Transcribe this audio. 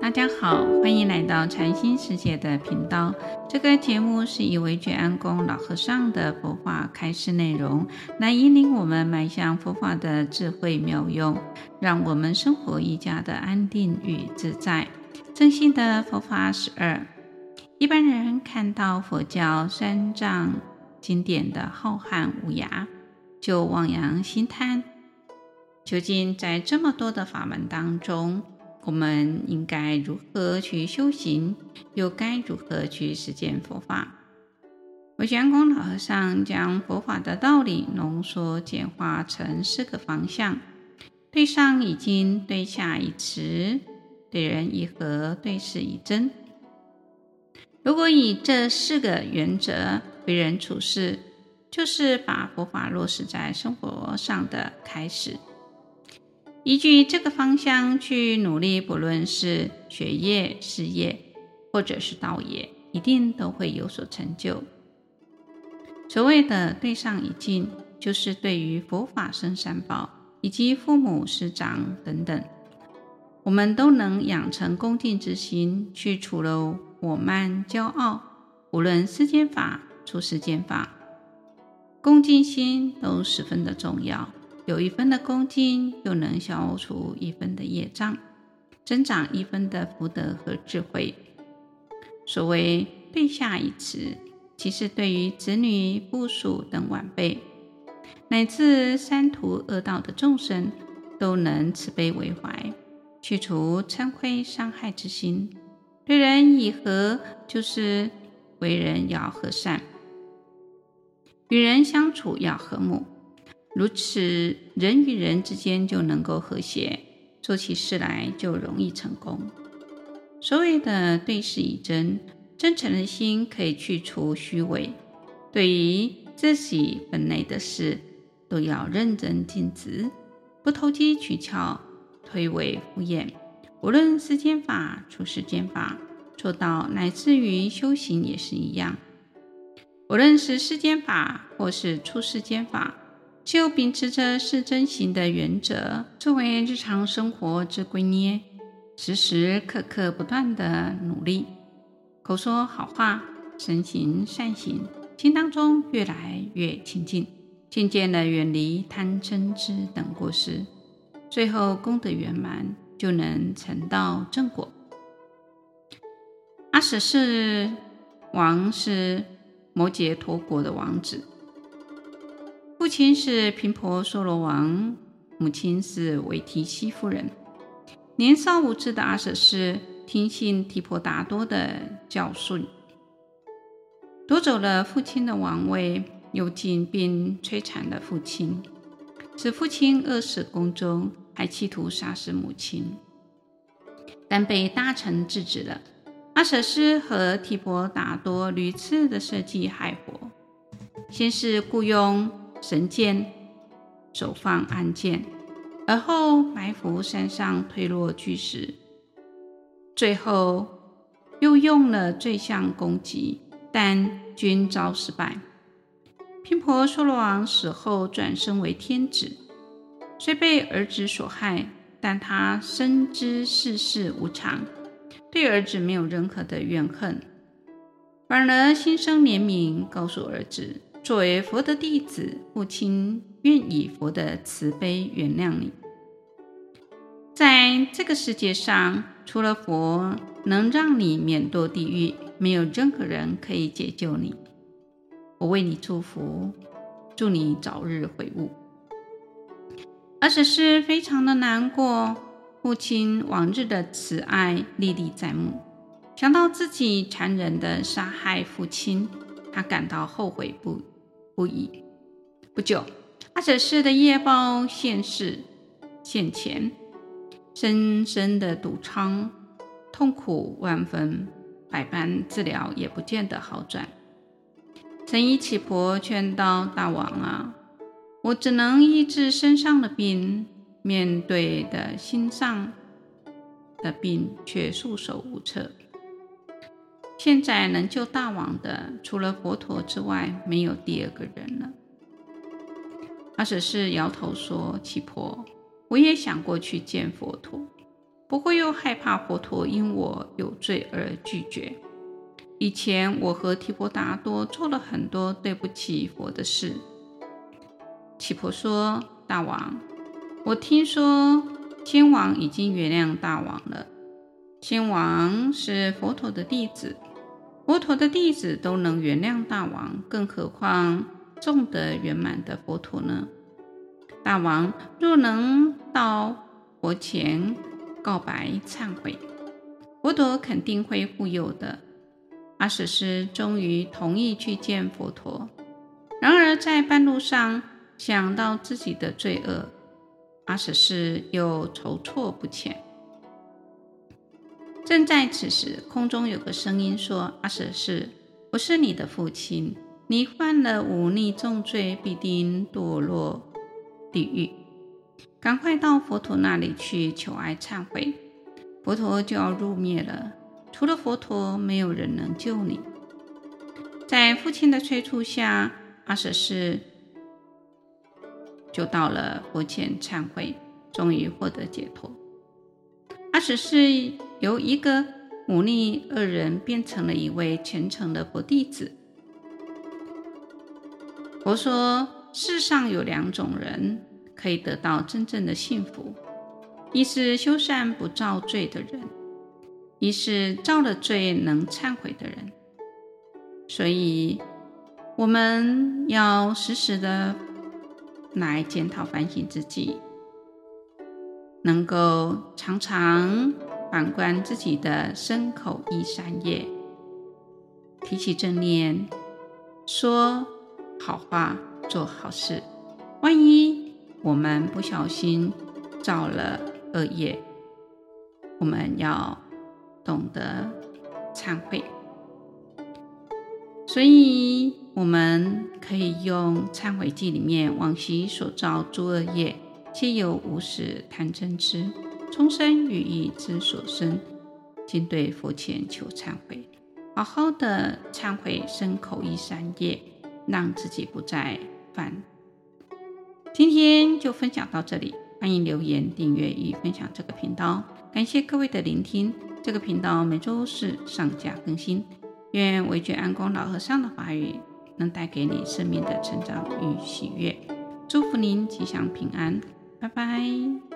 大家好，欢迎来到禅心世界的频道。这个节目是以惟觉安公老和尚的佛法开示内容，来引领我们迈向佛法的智慧妙用，让我们生活愈加的安定与自在。正信的佛法12。一般人看到佛教三藏经典的浩瀚无涯，就望洋兴叹。究竟在这么多的法门当中，我们应该如何去修行，又该如何去实践佛法？惟觉安公老和尚将佛法的道理浓缩简化成4个方向：对上以精，对下以持，对人以和，对事以真。如果以这4个原则为人处事，就是把佛法落实在生活上的开始。依据这个方向去努力，不论是学业、事业或者是道业，一定都会有所成就。所谓的对上以敬，就是对于佛法生三宝以及父母师长等等，我们都能养成恭敬之心，去除了我慢、骄傲，无论世间法、出世间法，恭敬心都十分的重要。有1分的恭敬，就能消除1分的业障，增长1分的福德和智慧。所谓对下以慈，其实对于子女、部属等晚辈，乃至三途恶道的众生，都能慈悲为怀，去除嗔恚伤害之心。对人以和，就是为人要和善，与人相处要和睦，如此人与人之间就能够和谐，做起事来就容易成功。所谓的对事以真，真诚的心可以去除虚伪，对于自己本内的事都要认真尽职，不投机取巧、推诿敷衍，无论世间法、出世间法，做到乃至于修行也是一样。无论是世间法或是出世间法，就秉持着是真行的原则作为日常生活之圭臬，时时刻刻不断的努力，口说好话，身行善行，心当中越来越清净，渐渐的远离贪嗔痴等过失，最后功德圆满，就能成道正果。阿史世王是摩羯陀国的王子，父亲是频婆娑罗王，母亲是维提西夫人。年少无知的阿舍世听信提婆达多的教训，夺走了父亲的王位，幽禁并摧残了父亲，使父亲饿死宫中，还企图杀死母亲，但被大臣制止了。阿舍世和提婆达多屡次的设计害火，先是雇佣神箭手放暗箭，而后埋伏山上推落巨石，最后又用了罪相攻击，但均遭失败。频婆娑罗王死后转生为天子，虽被儿子所害，但他深知世事无常，对儿子没有任何的怨恨，反而心生怜悯，告诉儿子，作为佛的弟子，父亲愿以佛的慈悲原谅你。在这个世界上，除了佛能让你免堕地狱，没有任何人可以解救你。我为你祝福，祝你早日悔悟。阿舍世非常的难过，父亲往日的慈爱历历在目，想到自己残忍的杀害父亲，他感到后悔不已。不久，阿舍世的业报现前，深深的堵疮，痛苦万分，百般治疗也不见得好转。曾以乞婆劝道大王啊，我只能医治身上的病，面对的心上的病却束手无策。现在能救大王的，除了佛陀之外，没有第2个人了。阿舍世摇头说，乞婆，我也想过去见佛陀，不过又害怕佛陀因我有罪而拒绝。以前我和提婆达多做了很多对不起佛的事。提婆说，大王，我听说仙王已经原谅大王了。仙王是佛陀的弟子，佛陀的弟子都能原谅大王，更何况众德圆满的佛陀呢？大王若能到佛前告白忏悔，佛陀肯定会护佑的。阿史斯终于同意去见佛陀，然而在半路上想到自己的罪恶，阿史斯又筹措不前。正在此时，空中有个声音说，阿史斯，我是你的父亲，你犯了忤逆重罪，必定堕落地狱，赶快到佛陀那里去求哀忏悔，佛陀就要入灭了，除了佛陀没有人能救你。在父亲的催促下，阿舍斯就到了佛前忏悔，终于获得解脱。阿舍斯由一个忤逆恶人变成了一位虔诚的佛弟子。佛说，世上有2种人可以得到真正的幸福，一是修善不造罪的人，一是造了罪能忏悔的人。所以我们要时时的来检讨反省自己，能够常常反观自己的身口意善业，提起正念，说好话，做好事。万一我们不小心造了恶业，我们要懂得忏悔。所以我们可以用忏悔记里面，往昔所造诸恶业，皆由无始贪嗔痴冲生于意之所生，今对佛前求忏悔，好好的忏悔身口意三业，让自己不再犯。今天就分享到这里，欢迎留言、订阅与分享这个频道，感谢各位的聆听。这个频道每周四上架更新，愿惟觉安公老和尚的法语能带给你生命的成长与喜悦，祝福您吉祥平安，拜拜。